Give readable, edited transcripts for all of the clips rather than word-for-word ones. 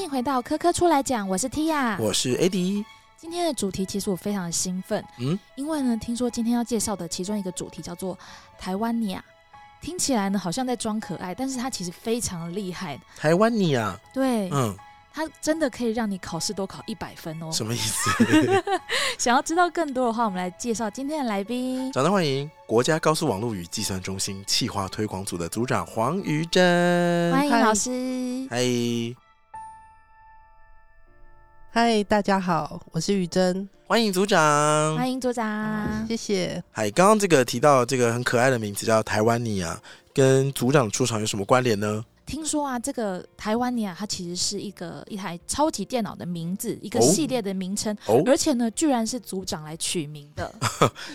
欢迎回到科科出来讲，我是 Tia， 我是 a d i e。 今天的主题其实我非常的兴奋，因为呢听说今天要介绍的其中一个主题叫做台湾尼亚，听起来呢好像在装可爱，但是它其实非常厉害。台湾尼亚，对，它真的可以让你考试多考100分哦。什么意思？想要知道更多的话，我们来介绍今天的来宾。掌声欢迎国家高速网络与计算中心企划推广组的组长黄于珍。欢迎老师。嗨嗨，大家好，我是于珍。欢迎组长。欢迎组长，谢谢。嗨，刚刚这个提到这个很可爱的名字叫台湾尼亚，跟组长出场有什么关联呢？听说啊，这个台湾尼亚它其实是一台超级电脑的名字，一个系列的名称，而且呢，居然是组长来取名的，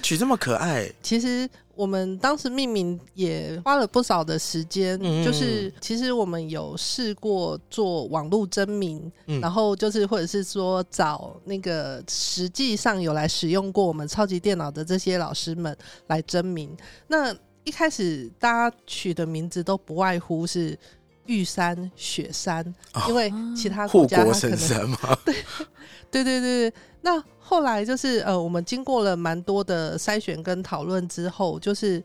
取这么可爱。其实我们当时命名也花了不少的时间，就是其实我们有试过做网络征名，然后就是或者是说找那个实际上有来使用过我们超级电脑的这些老师们来征名。那一开始大家取的名字都不外乎是玉山、雪山，因为其他国家它可能护国神山嘛。对对对对。那后来就是我们经过了蛮多的筛选跟讨论之后，就是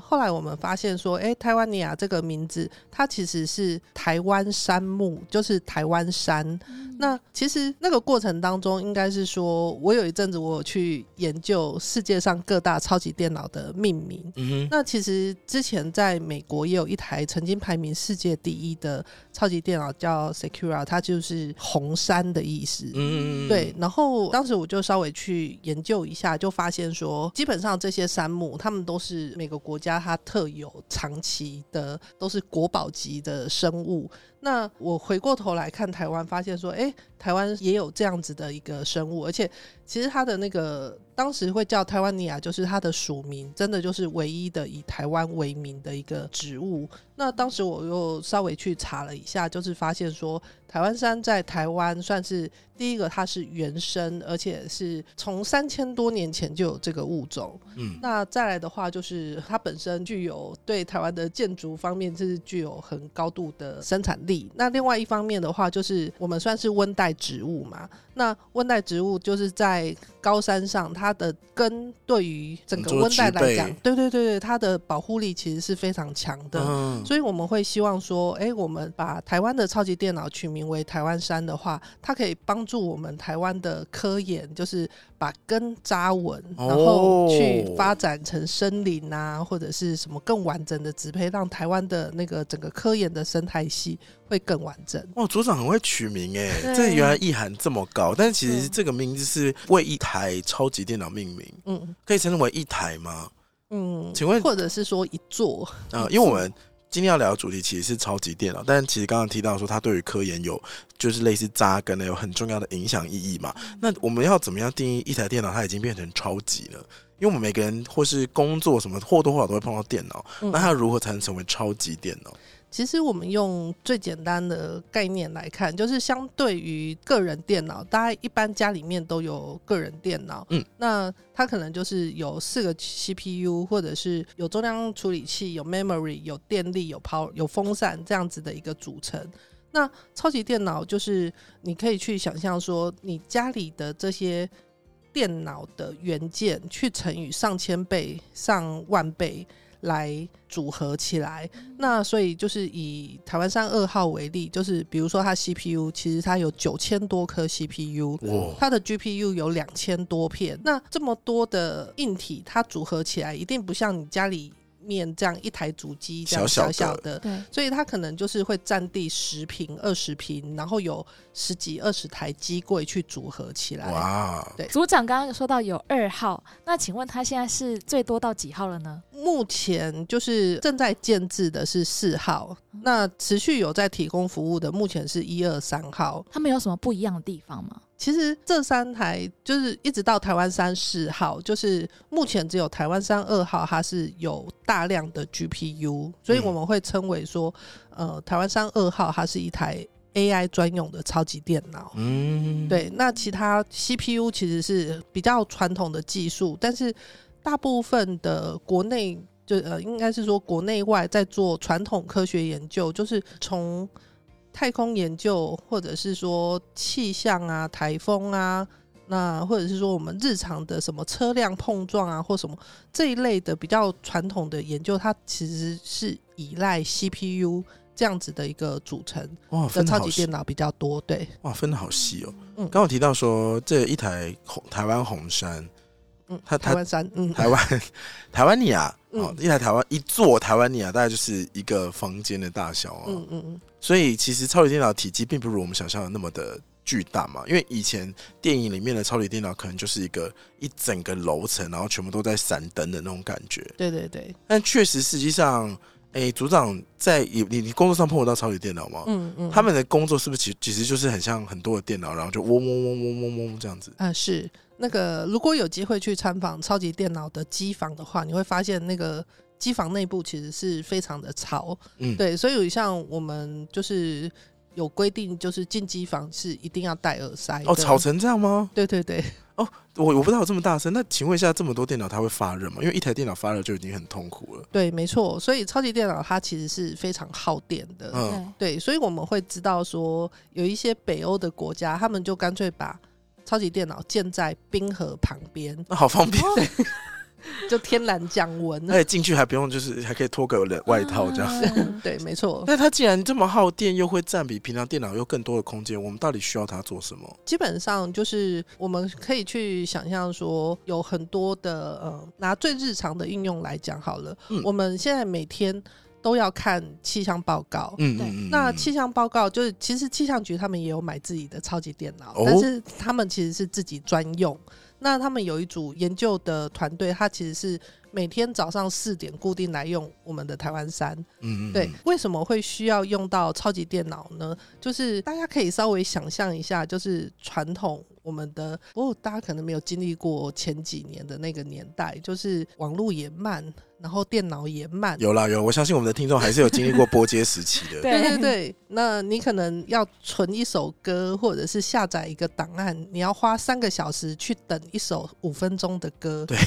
后来我们发现说，台湾尼亚这个名字它其实是台湾山木，就是台湾山。那其实那个过程当中，应该是说我有一阵子我有去研究世界上各大超级电脑的命名，那其实之前在美国也有一台曾经排名世界第一的超级电脑叫 Sequira， 它就是红山的意思。对，然后当时我就稍微去研究一下，就发现说基本上这些山木他们都是每个国家它特有长期的，都是国宝级的生物。那我回过头来看台湾，发现说台湾也有这样子的一个生物，而且其实它的那个当时会叫台湾尼亚，就是它的属名真的就是唯一的以台湾为名的一个植物。那当时我又稍微去查了一下，就是发现说台湾杉在台湾算是第一个，它是原生，而且是从3000多年前就有这个物种。那再来的话就是它本身具有对台湾的建筑方面是具有很高度的生产力。那另外一方面的话，就是我们算是温带植物嘛，那温带植物就是在高山上，它的根对于整个温带来讲，对对对，它的保护力其实是非常强的，所以我们会希望说我们把台湾的超级电脑取名为台湾杉的话，它可以帮助我们台湾的科研，就是把根扎稳，然后去发展成森林啊，或者是什么更完整的植被，让台湾的那个整个科研的生态系会更完整。组长很会取名这原来意涵这么高，但其实这个名字是为一台超级电脑命名，可以称为一台吗？请问，或者是说一座？因为我们今天要聊的主题其实是超级电脑，但其实刚刚提到说它对于科研有就是类似扎根的有很重要的影响意义嘛，那我们要怎么样定义一台电脑它已经变成超级了？因为我们每个人或是工作什么或多或少都会碰到电脑，那它如何才能成为超级电脑？其实我们用最简单的概念来看，就是相对于个人电脑，大家一般家里面都有个人电脑，那它可能就是有4个 CPU， 或者是有中央处理器、有 memory、有电力、有 power、有风扇这样子的一个组成。那超级电脑就是你可以去想象说，你家里的这些电脑的元件去乘以上千倍、上万倍来组合起来。那所以就是以台湾杉2号为例，就是比如说它 CPU 其实它有9000多颗 CPU， 它的 GPU 有2000多片，那这么多的硬体它组合起来一定不像你家里面这样一台主机这样小小的，所以它可能就是会占地10平20平，然后有10几20台机柜去组合起来。对，组长刚刚说到有2号，那请问他现在是最多到几号了呢？目前就是正在建制的是4号，那持续有在提供服务的目前是1、2、3号。他们有什么不一样的地方吗？其实这3台就是一直到台湾杉4号，就是目前只有台湾杉2号它是有大量的 GPU， 所以我们会称为说台湾杉2号它是一台 AI 专用的超级电脑。对，那其他 CPU 其实是比较传统的技术，但是大部分的国内就应该是说国内外在做传统科学研究，就是从太空研究，或者是说气象啊、台风啊，那或者是说我们日常的什么车辆碰撞啊或什么这一类的比较传统的研究，它其实是依赖 CPU 这样子的一个组成的超级电脑比较多。对，哇，分得好细哦。刚我提到说这一台台湾红杉，台湾山，台湾尼亚，一座台湾尼亚大概就是一个房间的大小啊。所以其实超级电脑体积并不如我们想象的那么的巨大嘛，因为以前电影里面的超级电脑可能就是一整个楼层，然后全部都在闪灯的那种感觉。对对对。但确实实际上，组长在你工作上碰得到超级电脑吗？他们的工作是不是其实就是很像很多的电脑，然后就嗡嗡嗡嗡嗡嗡这样子？是那个，如果有机会去参访超级电脑的机房的话，你会发现那个机房内部其实是非常的潮。对，所以像我们就是有规定，就是进机房是一定要戴耳塞。哦，吵成这样吗？对对对。哦，我不知道有这么大声。那请问一下，这么多电脑它会发热吗？因为一台电脑发热就已经很痛苦了。对，没错。所以超级电脑它其实是非常耗电的。对，所以我们会知道说，有一些北欧的国家，他们就干脆把超级电脑建在冰河旁边，那好方便。对。就天然降温，而且进去还不用，就是还可以脱个外套这样。对，没错。那它既然这么耗电，又会占比平常电脑又更多的空间，我们到底需要它做什么？基本上就是我们可以去想象说，有很多的拿最日常的应用来讲好了。我们现在每天都要看气象报告。那气象报告就是，其实气象局他们也有买自己的超级电脑，但是他们其实是自己专用。那他们有一组研究的团队，他其实是每天早上4点固定来用我们的台湾山。对，为什么会需要用到超级电脑呢？就是大家可以稍微想象一下，就是传统我们的，不过大家可能没有经历过前几年的那个年代，就是网络也慢，然后电脑也慢。有啦，我相信我们的听众还是有经历过拨接时期的。对对对，那你可能要存一首歌，或者是下载一个档案，你要花3个小时去等一首5分钟的歌。对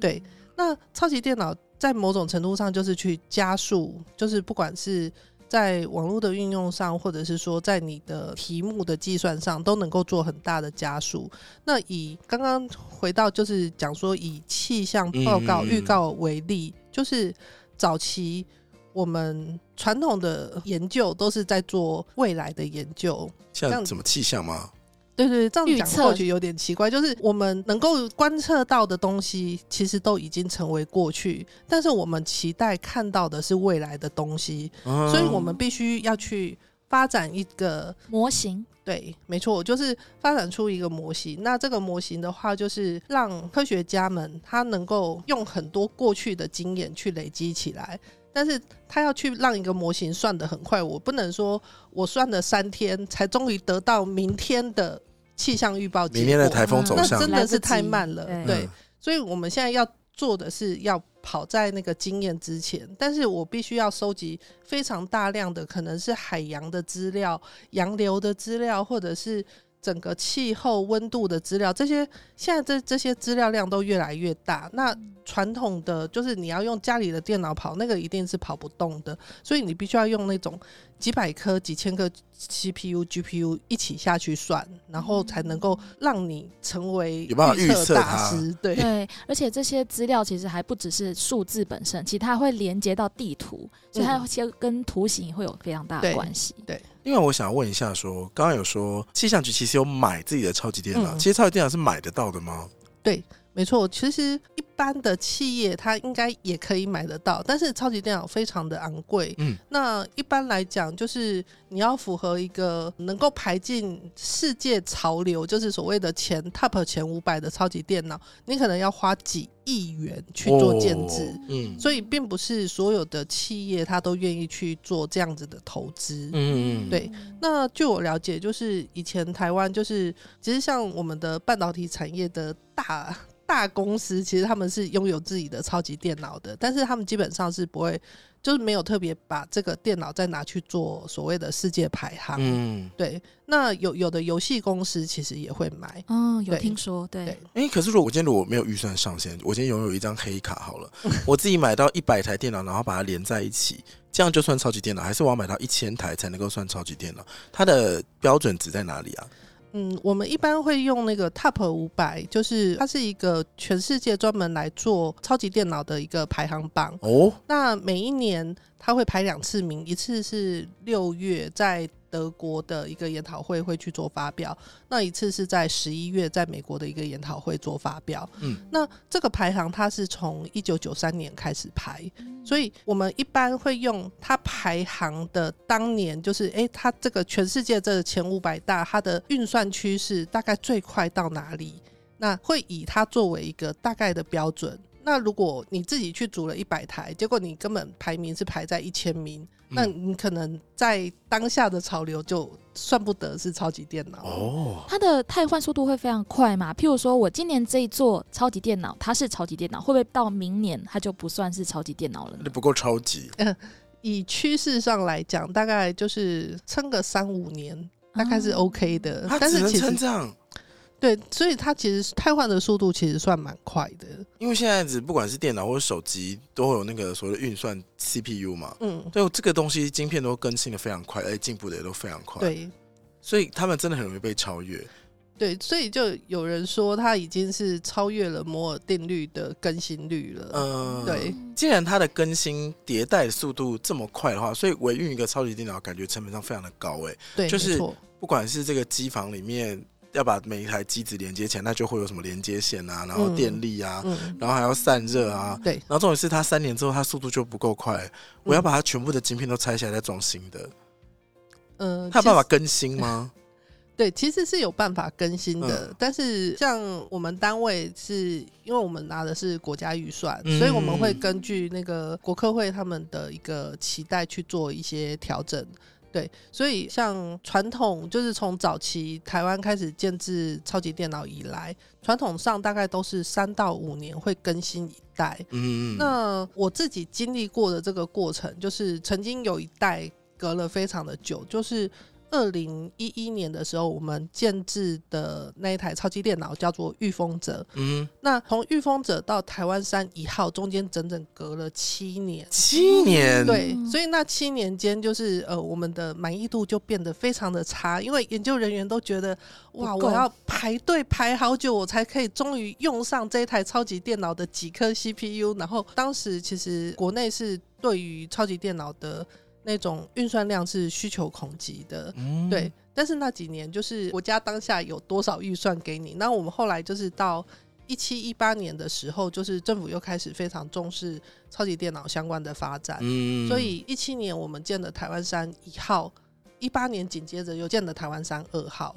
对，那超级电脑在某种程度上就是去加速，就是不管是在网络的运用上，或者是说在你的题目的计算上，都能够做很大的加速。那以刚刚回到就是讲说以气象报告预告为例，就是早期我们传统的研究都是在做未来的研究，像什么气象吗？对对，这样讲或许有点奇怪，就是我们能够观测到的东西其实都已经成为过去，但是我们期待看到的是未来的东西，所以我们必须要去发展一个模型。对，没错，就是发展出一个模型。那这个模型的话，就是让科学家们他能够用很多过去的经验去累积起来，但是他要去让一个模型算得很快，我不能说我算了3天才终于得到明天的气象预报结果，明天的台风走向，那真的是太慢了。对，所以我们现在要做的是要跑在那个经验之前，但是我必须要收集非常大量的，可能是海洋的资料、洋流的资料，或者是整个气候温度的资料，这些现在这些资料量都越来越大。那传统的就是你要用家里的电脑跑，那个一定是跑不动的，所以你必须要用那种几百颗、几千颗 CPU、GPU 一起下去算，然后才能够让你成为预测大师。对，而且这些资料其实还不只是数字本身，其实它会连接到地图，所以它跟图形会有非常大的关系。对。另外我想问一下说，刚刚有说气象局其实有买自己的超级电脑，其实超级电脑是买得到的吗？对，没错，其实一般的企业它应该也可以买得到，但是超级电脑非常的昂贵。那一般来讲就是你要符合一个能够排进世界潮流，就是所谓的前 TOP 前500的超级电脑，你可能要花几亿元去做建置。所以并不是所有的企业它都愿意去做这样子的投资。对，那据我了解，就是以前台湾就是其实像我们的半导体产业的大公司，其实他们是拥有自己的超级电脑的，但是他们基本上是不会，就是没有特别把这个电脑再拿去做所谓的世界排行。嗯，对。那 有的游戏公司其实也会买，嗯，有听说， 对。可是如果我没有预算上限，我今天拥有一张黑卡好了，我自己买到100台电脑，然后把它连在一起，这样就算超级电脑，还是我要买到1000台才能够算超级电脑？它的标准值在哪里啊？嗯，我们一般会用那个 TOP500， 就是它是一个全世界专门来做超级电脑的一个排行榜。哦，那每一年它会排2次名，一次是6月在德国的一个研讨会会去做发表，那一次是在11月在美国的一个研讨会做发表。嗯，那这个排行它是从1993年开始排，所以我们一般会用它排行的当年，就是它这个全世界这前500大，它的运算趋势大概最快到哪里，那会以它作为一个大概的标准。那如果你自己去组了100台，结果你根本排名是排在1000名，那你可能在当下的潮流就算不得是超级电脑。哦，它的汰换速度会非常快嘛？譬如说我今年这一座超级电脑它是超级电脑，会不会到明年它就不算是超级电脑了呢？不够超级。以趋势上来讲，大概就是撑个3-5年大概是 OK 的。它只能撑这样？对，所以它其实汰换的速度其实算蛮快的，因为现在只不管是电脑或者手机都会有那个所谓的运算 CPU 嘛。嗯，对，这个东西晶片都更新的非常快，而且进步的也都非常快。对，所以他们真的很容易被超越。对，所以就有人说它已经是超越了摩尔定律的更新率了。对，既然它的更新迭代速度这么快的话，所以维运一个超级电脑感觉成本上非常的高。对，就是不管是这个机房里面要把每一台机子连接起来，那就会有什么连接线啊，然后电力啊，然后还要散热啊。对，然后重点是它3年之后它速度就不够快。我要把它全部的晶片都拆下来再装新的。它有办法更新吗？对，其实是有办法更新的。但是像我们单位是因为我们拿的是国家预算，所以我们会根据那个国科会他们的一个期待去做一些调整。对，所以像传统就是从早期台湾开始建制超级电脑以来，传统上大概都是3到5年会更新一代。那我自己经历过的这个过程，就是曾经有一代隔了非常的久，就是2011年的时候我们建制的那一台超级电脑叫做御风者。那从御风者到台湾山一号中间整整隔了7年。7年？对，所以那7年间就是我们的满意度就变得非常的差，因为研究人员都觉得哇，我要排队排好久我才可以终于用上这一台超级电脑的几颗 CPU。 然后当时其实国内是对于超级电脑的那种运算量是需求恐急的。对，但是那几年就是国家当下有多少预算给你，那我们后来就是到17、18年的时候，就是政府又开始非常重视超级电脑相关的发展。所以17年我们建了台湾山1号，18年紧接着又建了台湾山2号。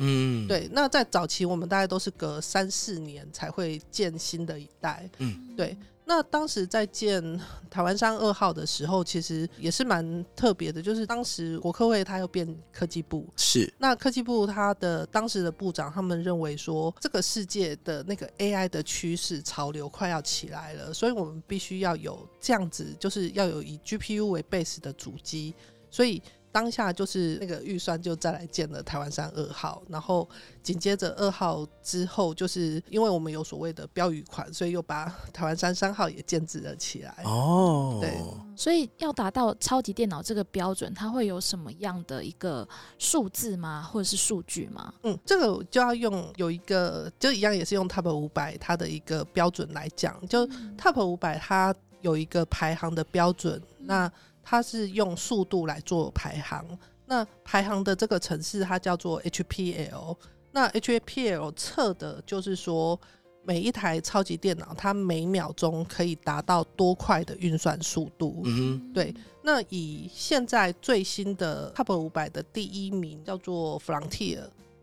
对，那在早期我们大概都是隔3-4年才会建新的一代。对，那当时在建台湾山2号的时候，其实也是蛮特别的，就是当时国科会它又变科技部，是那科技部它的当时的部长他们认为说，这个世界的那个 AI 的趋势潮流快要起来了，所以我们必须要有这样子，就是要有以 GPU 为 base 的主机，所以当下就是那个预算就再来建了台湾山2号，然后紧接着2号之后，就是因为我们有所谓的标语款，所以又把台湾山3号也建制了起来。哦，对，所以要达到超级电脑这个标准，它会有什么样的一个数字吗？或者是数据吗？这个就要用有一个，就一样也是用 TOP500 它的一个标准来讲，就 TOP500 它有一个排行的标准。那它是用速度来做排行，那排行的这个程式它叫做 HPL。 那 HPL 测的就是说每一台超级电脑它每秒钟可以达到多快的运算速度。对，那以现在最新的 TOP500 的第1名叫做 Frontier。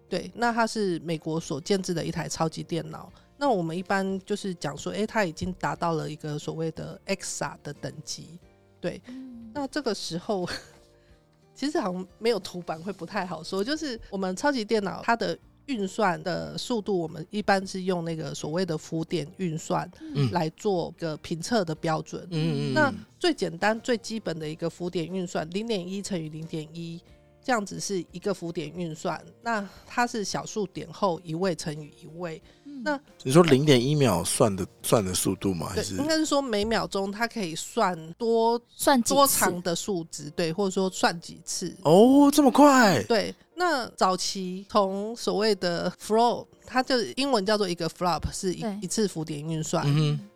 对，那它是美国所建制的一台超级电脑，那我们一般就是讲说它已经达到了一个所谓的 Exa 的等级。对，那这个时候其实好像没有图版会不太好说，就是我们超级电脑它的运算的速度，我们一般是用那个所谓的浮点运算来做个评测的标准。那最简单最基本的一个浮点运算 0.1 乘以 0.1， 这样子是一个浮点运算，那它是小数点后一位乘以一位。那你说 0.1 秒算的速度吗？还是应该是说每秒钟它可以算多长的数值，对，或者说算几次。哦，这么快？对。那早期从所谓的 flow， 它就英文叫做一个 flop， 是 一次浮点运算，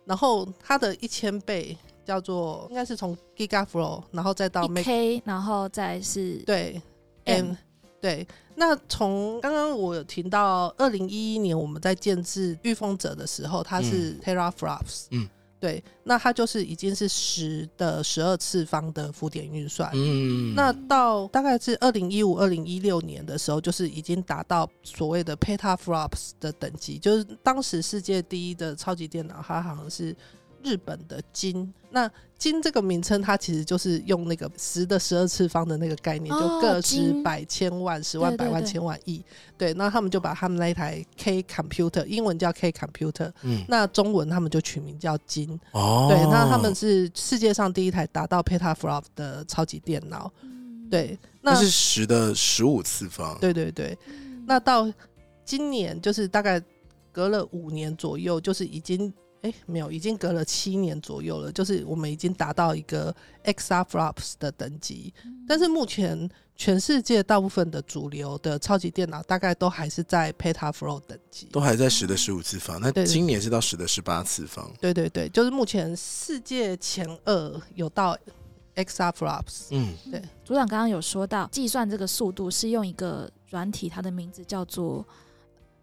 然后它的1000倍叫做，应该是从 gigaflow 然后再到 1K， 然后再是对 M。对，那从刚刚我有听到2011年我们在建制御风者的时候，它是 teraflops， 对，那它就是已经是10的12次方的浮点运算，那到大概是2015 2016年的时候，就是已经达到所谓的 petaflops 的等级，就是当时世界第一的超级电脑，它好像是日本的金，那金这个名称它其实就是用那个10的12次方的那个概念，就个十百千万十万百万千万亿， 对，那他们就把他们那一台 K Computer， 英文叫 K Computer，那中文他们就取名叫金，对，那他们是世界上第一台达到 petaflop 的超级电脑，对，那是10的15次方，对对对，那到今年就是大概隔了5年左右，就是已经没有，已经隔了7年左右了，就是我们已经达到一个 exaflops 的等级，但是目前全世界大部分的主流的超级电脑大概都还是在 petaflop 等级，都还在10的15次方，那今年是到10的18次方，对对对，就是目前世界前2有到 exaflops，对。组长刚刚有说到计算这个速度是用一个软体，它的名字叫做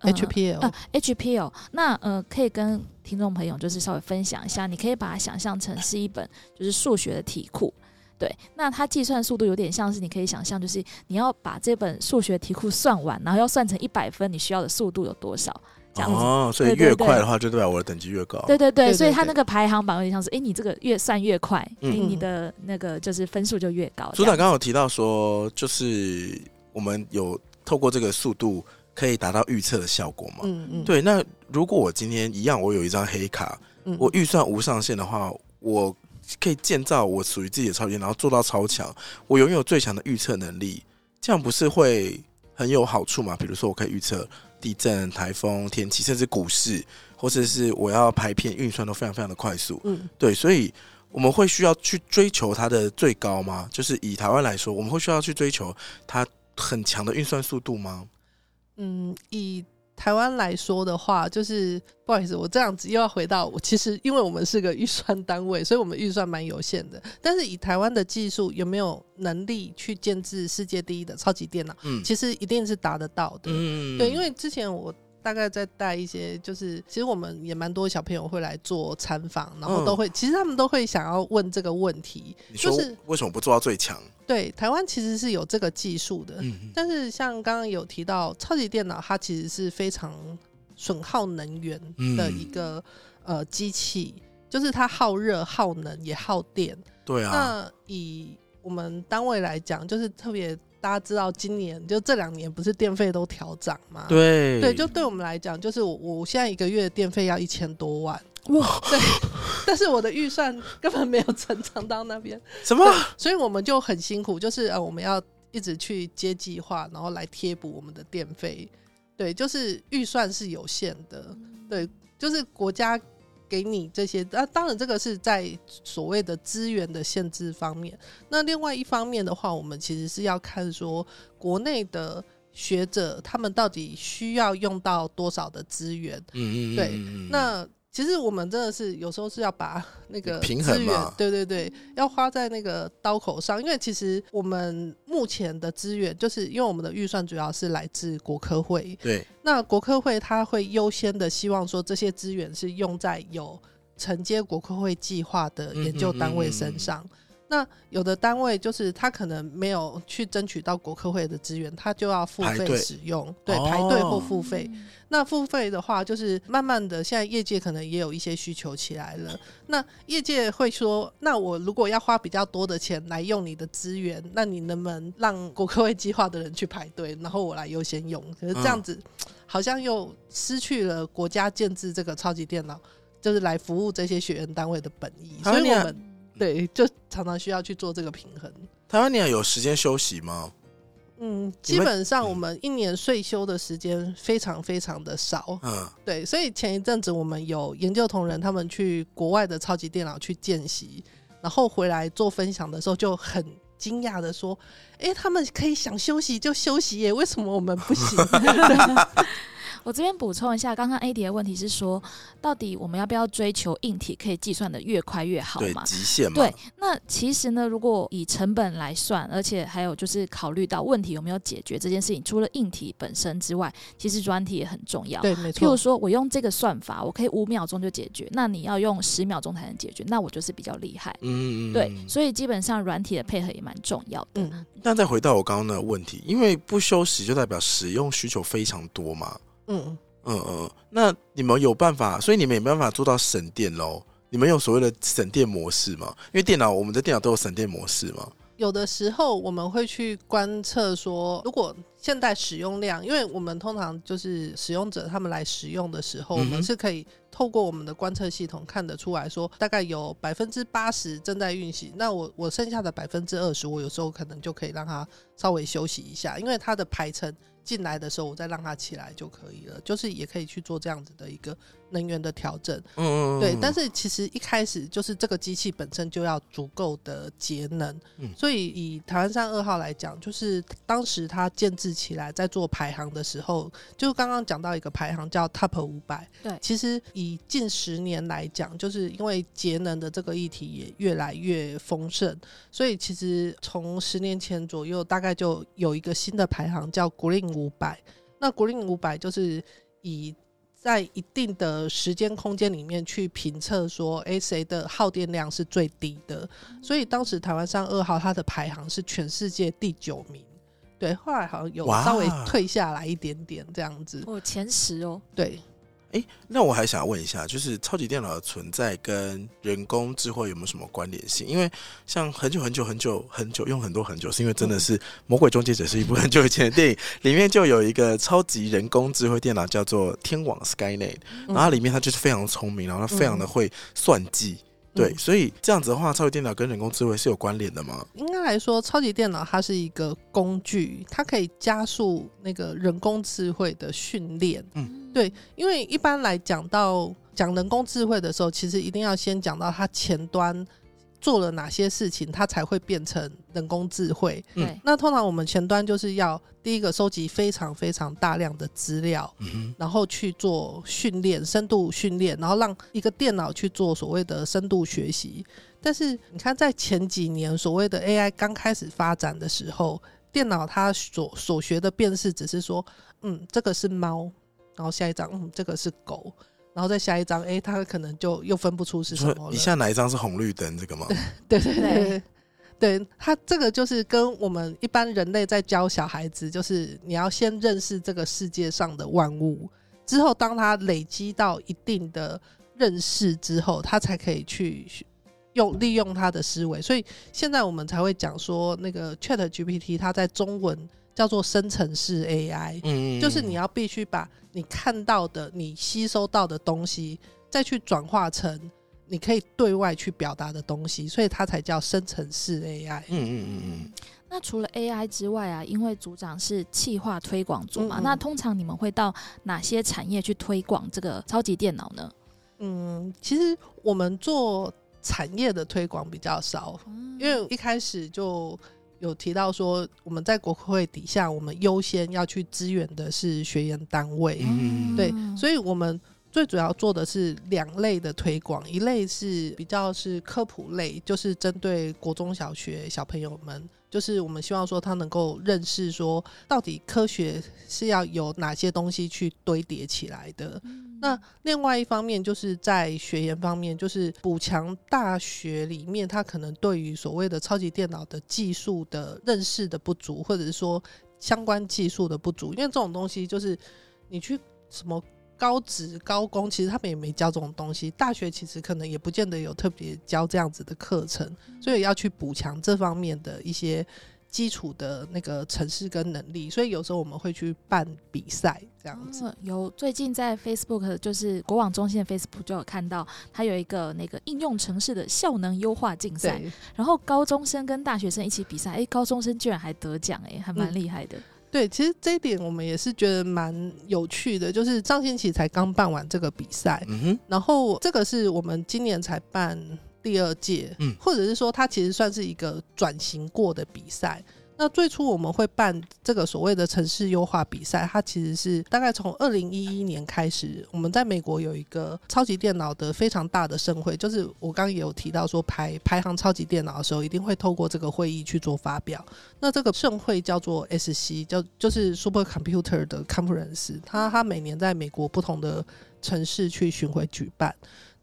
HPL，HPL， 那可以跟听众朋友就是稍微分享一下，你可以把它想象成是一本就是数学的题库，对，那它计算速度有点像是你可以想象就是你要把这本数学题库算完，然后要算成100分，你需要的速度有多少这样子，所以越快的话就代表我的等级越高，对对 对， 所以它那个排行榜有点像是你这个越算越快，你的那个就是分数就越高。组长刚刚有提到说就是我们有透过这个速度可以达到预测的效果吗？对，那如果我今天一样我有一张黑卡，我预算无上限的话，我可以建造我属于自己的超级电脑，然后做到超强，我拥有最强的预测能力，这样不是会很有好处吗？比如说我可以预测地震、台风、天气，甚至股市，或者是我要排片运算都非常非常的快速，对，所以我们会需要去追求它的最高吗？就是以台湾来说，我们会需要去追求它很强的运算速度吗？以台湾来说的话，就是不好意思，我这样子又要回到我，其实因为我们是个预算单位，所以我们预算蛮有限的，但是以台湾的技术有没有能力去建制世界第一的超级电脑，其实一定是达得到的，对，因为之前我大概在带一些，就是其实我们也蛮多小朋友会来做参访，然后都会，其实他们都会想要问这个问题，你说就是为什么不做到最强？对，台湾其实是有这个技术的，但是像刚刚有提到超级电脑，它其实是非常损耗能源的一个机器，就是它耗热、耗能也耗电。对啊。那以我们单位来讲，就是特别。大家知道今年就这2年不是电费都调涨吗？对对，就对我们来讲，就是 我现在一个月的电费要1000多万，哇，对，但是我的预算根本没有成长到那边，什么？所以我们就很辛苦，就是我们要一直去接计划，然后来贴补我们的电费，对，就是预算是有限的，对，就是国家给你这些，当然这个是在所谓的资源的限制方面，那另外一方面的话，我们其实是要看说国内的学者他们到底需要用到多少的资源，对，那其实我们真的是有时候是要把那个资源平衡嘛，对对对，要花在那个刀口上，因为其实我们目前的资源，就是因为我们的预算主要是来自国科会，对，那国科会他会优先的希望说这些资源是用在有承接国科会计划的研究单位身上，那有的单位就是他可能没有去争取到国科会的资源，他就要付费使用，对，排队或付费，那付费的话就是慢慢的现在业界可能也有一些需求起来了，那业界会说，那我如果要花比较多的钱来用你的资源，那你能不能让国科会计划的人去排队，然后我来优先用，可是这样子好像又失去了国家建制这个超级电脑就是来服务这些学员单位的本意，所以我们对就常常需要去做这个平衡。台湾你有时间休息吗？嗯，基本上我们一年岁休的时间非常非常的少。嗯，对，所以前一阵子我们有研究同仁他们去国外的超级电脑去见习，然后回来做分享的时候就很惊讶的说：“欸，他们可以想休息就休息耶，为什么我们不行？”我这边补充一下，刚刚 a d i e 的问题是说，到底我们要不要追求硬体可以计算的越快越好嘛？对，极限嘛。对，那其实呢，如果以成本来算，而且还有就是考虑到问题有没有解决这件事情，除了硬体本身之外，其实软体也很重要。对，没错。譬如说我用这个算法，我可以5秒钟就解决，那你要用10秒钟才能解决，那我就是比较厉害。嗯，对，所以基本上软体的配合也蛮重要的。嗯，那再回到我刚刚的问题，因为不休息就代表使用需求非常多嘛。那你们有办法，所以你们也没办法做到省电咯。你们有所谓的省电模式吗？因为电脑，我们的电脑都有省电模式嘛。有的时候我们会去观测说，如果现在使用量，因为我们通常就是使用者他们来使用的时候，我们是可以透过我们的观测系统看得出来说，大概有 80% 正在运行，那 我剩下的 20% 我有时候可能就可以让它稍微休息一下，因为它的排程进来的时候我再让它起来就可以了，就是也可以去做这样子的一个能源的调整。对，但是其实一开始就是这个机器本身就要足够的节能。所以以台湾3 2号来讲，就是当时它建制起来在做排行的时候，就刚刚讲到一个排行叫 TOP500。 对，其实以近10年来讲，就是因为节能的这个议题也越来越丰盛，所以其实从10年前左右大概就有一个新的排行叫 Green500。 那 Green500 就是以在一定的时间空间里面去评测说谁的耗电量是最低的，所以当时台湾3 2号它的排行是全世界第9名。对，后来好像有稍微退下来一点点这样子。我前10哦。对。那我还想问一下，就是超级电脑的存在跟人工智慧有没有什么关联性？因为像很久用很多很久，是因为真的是《魔鬼终结者》是一部很久以前的电影，里面就有一个超级人工智慧电脑叫做天网 SkyNet， 然后里面它就是非常聪明，然后它非常的会算计。对，所以这样子的话，超级电脑跟人工智慧是有关联的吗？应该来说，超级电脑它是一个工具，它可以加速那个人工智慧的训练。对，因为一般来讲到讲人工智慧的时候，其实一定要先讲到它前端做了哪些事情，它才会变成人工智慧。那通常我们前端就是要第一个收集非常非常大量的资料，然后去做训练，深度训练，然后让一个电脑去做所谓的深度学习。但是你看在前几年所谓的 AI 刚开始发展的时候，电脑它 所学的辨识只是说这个是猫，然后下一张这个是狗，然后再下一张它可能就又分不出是什么了。以下哪一张是红绿灯这个吗？对对对对对，它这个就是跟我们一般人类在教小孩子，就是你要先认识这个世界上的万物，之后当它累积到一定的认识之后，它才可以去利用它的思维。所以现在我们才会讲说那个 ChatGPT 它在中文叫做生成式 AI。就是你要必须把你看到的你吸收到的东西再去转化成你可以对外去表达的东西，所以它才叫生成式 AI。那除了 AI 之外啊，因为组长是企划推广组嘛，那通常你们会到哪些产业去推广这个超级电脑呢？其实我们做产业的推广比较少，因为一开始就有提到说我们在国会底下我们优先要去支援的是学研单位。对，所以我们最主要做的是2类的推广，一类是比较是科普类，就是针对国中小学小朋友们，就是我们希望说他能够认识说到底科学是要有哪些东西去堆叠起来的。那另外一方面就是在学研方面，就是补强大学里面他可能对于所谓的超级电脑的技术的认识的不足，或者是说相关技术的不足，因为这种东西就是你去什么高职高工其实他们也没教这种东西，大学其实可能也不见得有特别教这样子的课程，所以要去补强这方面的一些基础的那个程式跟能力，所以有时候我们会去办比赛这样子。有最近在 Facebook 就是国网中心的 Facebook 就有看到它有一个那个应用程式的效能优化竞赛，然后高中生跟大学生一起比赛，高中生居然还得奖，还蛮厉害的。对，其实这一点我们也是觉得蛮有趣的，就是上星期才刚办完这个比赛，然后这个是我们今年才办第二届，或者是说它其实算是一个转型过的比赛。那最初我们会办这个所谓的城市优化比赛，它其实是大概从2011年开始，我们在美国有一个超级电脑的非常大的盛会，就是我刚刚也有提到说排行超级电脑的时候一定会透过这个会议去做发表。那这个盛会叫做 SC， 就是 Super Computer 的 Conference， 它每年在美国不同的城市去巡回举办。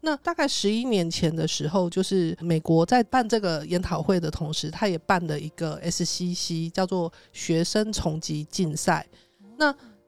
那大概11年前的时候，就是美国在办这个研讨会的同时，他也办了一个 SCC 叫做学生重级竞赛。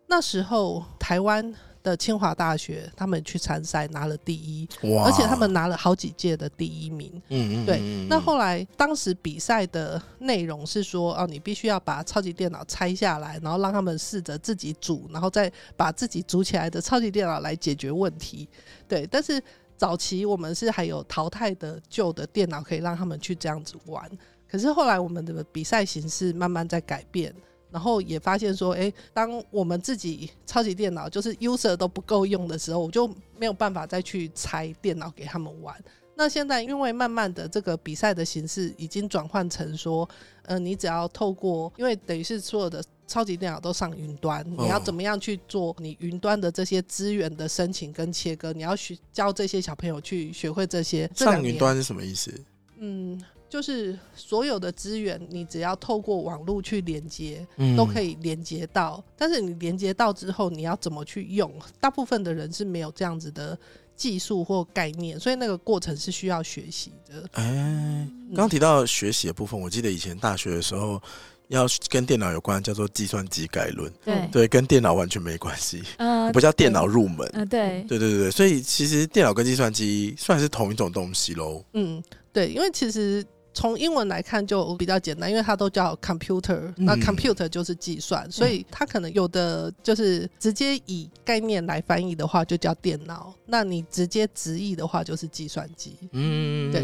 那时候台湾的清华大学他们去参赛拿了第一，而且他们拿了好几届的第一名。对，那后来当时比赛的内容是说，你必须要把超级电脑拆下来，然后让他们试着自己组，然后再把自己组起来的超级电脑来解决问题。对，但是早期我们是还有淘汰的旧的电脑可以让他们去这样子玩，可是后来我们的比赛形式慢慢在改变，然后也发现说当我们自己超级电脑就是 user 都不够用的时候，我就没有办法再去拆电脑给他们玩。那现在因为慢慢的这个比赛的形式已经转换成说，你只要透过，因为等于是所有的超级电脑都上云端，你要怎么样去做你云端的这些资源的申请跟切割，你要教这些小朋友去学会这些。上云端是什么意思？就是所有的资源你只要透过网络去连接，都可以连接到，但是你连接到之后你要怎么去用，大部分的人是没有这样子的技术或概念，所以那个过程是需要学习的。刚刚提到学习的部分，我记得以前大学的时候要跟电脑有关叫做计算机概论。 对，跟电脑完全没关系，不叫电脑入门。对，所以其实电脑跟计算机算是同一种东西咯。对，因为其实从英文来看就比较简单，因为它都叫 computer， 那 computer 就是计算，所以它可能有的就是直接以概念来翻译的话就叫电脑，那你直接直译的话就是计算机。对，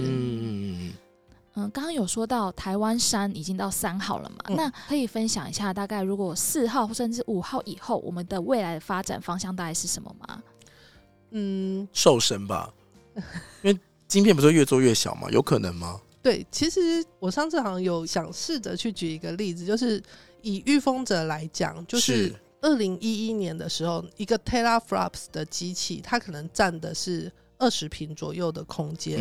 刚刚有说到台湾山已经到3号了嘛，那可以分享一下大概如果4号甚至5号以后我们的未来的发展方向大概是什么吗？瘦身吧，因为晶片不是越做越小吗？有可能吗？对，其实我上次好像有想试着去举一个例子，就是以御风者来讲，就是2011年的时候一个 teraflops 的机器它可能占的是20平左右的空间。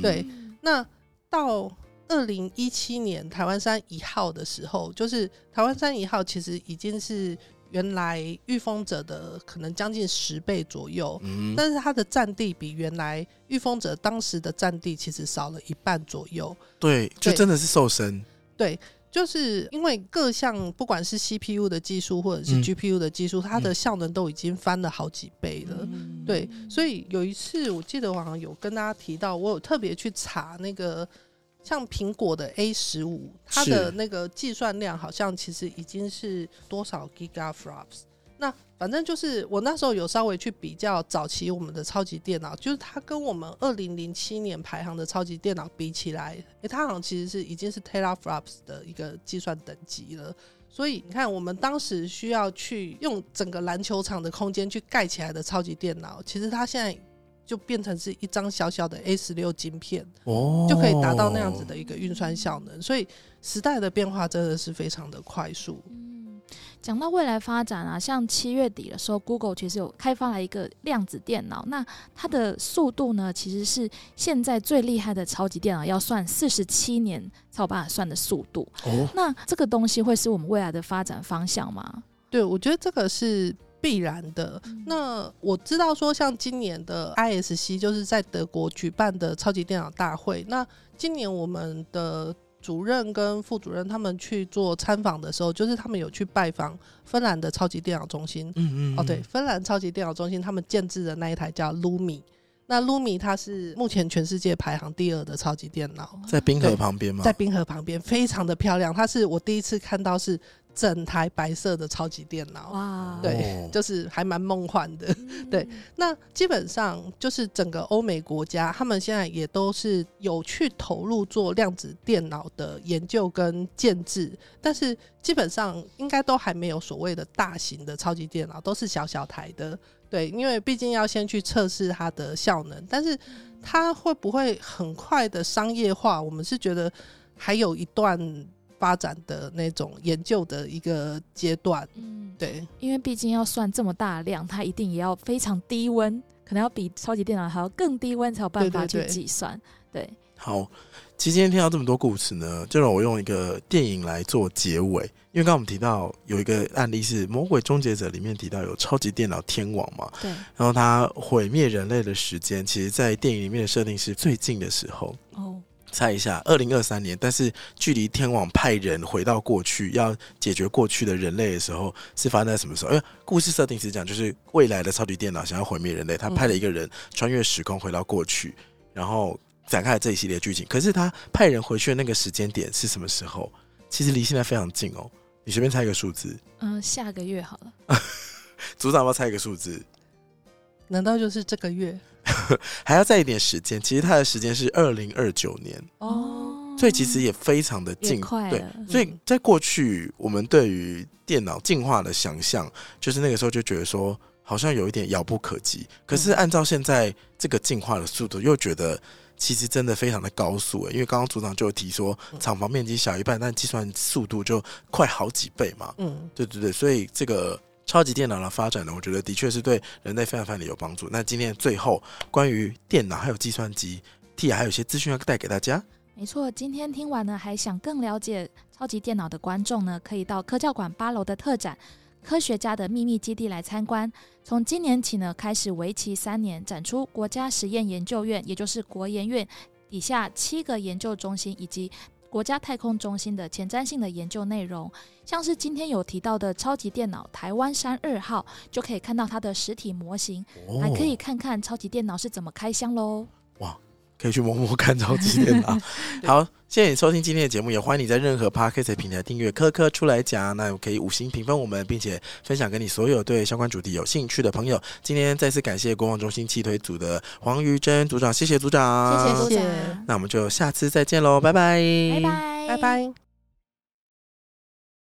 对，那到2017年台湾山1号的时候，就是台湾山1号其实已经是原来御风者的可能将近10倍左右，但是它的占地比原来御风者当时的占地其实少了一半左右。对，就真的是瘦身。对，就是因为各项不管是 CPU 的技术或者是 GPU 的技术，它的效能都已经翻了好几倍了。对，所以有一次我记得我好像有跟大家提到，我有特别去查那个像苹果的 A15 它的那个计算量好像其实已经是多少 gigaflops， 那反正就是我那时候有稍微去比较早期我们的超级电脑，就是它跟我们2007年排行的超级电脑比起来，它好像其实是已经是 teraflops 的一个计算等级了。所以你看我们当时需要去用整个篮球场的空间去盖起来的超级电脑，其实它现在就变成是一张小小的 A16 晶片，就可以达到那样子的一个运算效能。所以时代的变化真的是非常的快速。讲到未来发展啊，像7月底的时候 Google 其实有开发了一个量子电脑，那它的速度呢其实是现在最厉害的超级电脑要算47年才有办法算的速度。那这个东西会是我们未来的发展方向吗？对，我觉得这个是必然的。那我知道说像今年的 ISC 就是在德国举办的超级电脑大会，那今年我们的主任跟副主任他们去做参访的时候，就是他们有去拜访芬兰的超级电脑中心。对，芬兰超级电脑中心他们建置的那一台叫 Lumi，那 Lumi 它是目前全世界排行第2的超级电脑，在冰河旁边吗？在冰河旁边，非常的漂亮。它是我第一次看到是整台白色的超级电脑，哇，对，就是还蛮梦幻的。对，那基本上就是整个欧美国家，他们现在也都是有去投入做量子电脑的研究跟建制，但是基本上应该都还没有所谓的大型的超级电脑，都是小小台的。对，因为毕竟要先去测试它的效能，但是它会不会很快的商业化，我们是觉得还有一段发展的那种研究的一个阶段，对，因为毕竟要算这么大量，它一定也要非常低温，可能要比超级电脑还要更低温才有办法去计算。 对， 对， 对， 对，好，其实今天听到这么多故事呢，就让我用一个电影来做结尾。因为刚刚我们提到有一个案例是《魔鬼终结者》里面提到有超级电脑天网嘛，对，然后它毁灭人类的时间其实在电影里面的设定是最近的时候哦，猜一下2023年，但是距离天网派人回到过去要解决过去的人类的时候是发生在什么时候？因为故事设定是讲就是未来的超级电脑想要毁灭人类，他派了一个人穿越时空回到过去，然后展开了这一系列剧情。可是他派人回去的那个时间点是什么时候？其实离现在非常近哦，你随便猜一个数字。下个月好了。组长要不要猜一个数字？难道就是这个月？还要再一点时间，其实他的时间是2029年哦，所以其实也非常的近，对，所以在过去我们对于电脑进化的想象，就是那个时候就觉得说好像有一点遥不可及，可是按照现在这个进化的速度，又觉得其实真的非常的高速，因为刚刚组长就有提说厂房面积小一半，但计算速度就快好几倍嘛，对对对，所以这个超级电脑的发展呢，我觉得的确是对人类非常非常的有帮助。那今天最后关于电脑还有计算机 Tia 还有一些资讯要带给大家。没错，今天听完呢，还想更了解超级电脑的观众呢，可以到科教馆8楼的特展科学家的秘密基地来参观。从今年起呢，开始为期3年展出国家实验研究院，也就是国研院底下7个研究中心以及国家太空中心的前瞻性的研究内容，像是今天有提到的超级电脑台湾山2号，就可以看到它的实体模型，还可以看看超级电脑是怎么开箱咯。哇，可以去摸摸看超级电脑。好，谢谢你收听今天的节目，也欢迎你在任何 Podcast 平台订阅科科出来讲，那可以5星评分我们，并且分享给你所有对相关主题有兴趣的朋友。今天再次感谢国防中心企推组的黄瑜珍组长，谢谢组长，谢谢组长，那我们就下次再见咯，拜拜，拜拜，拜拜。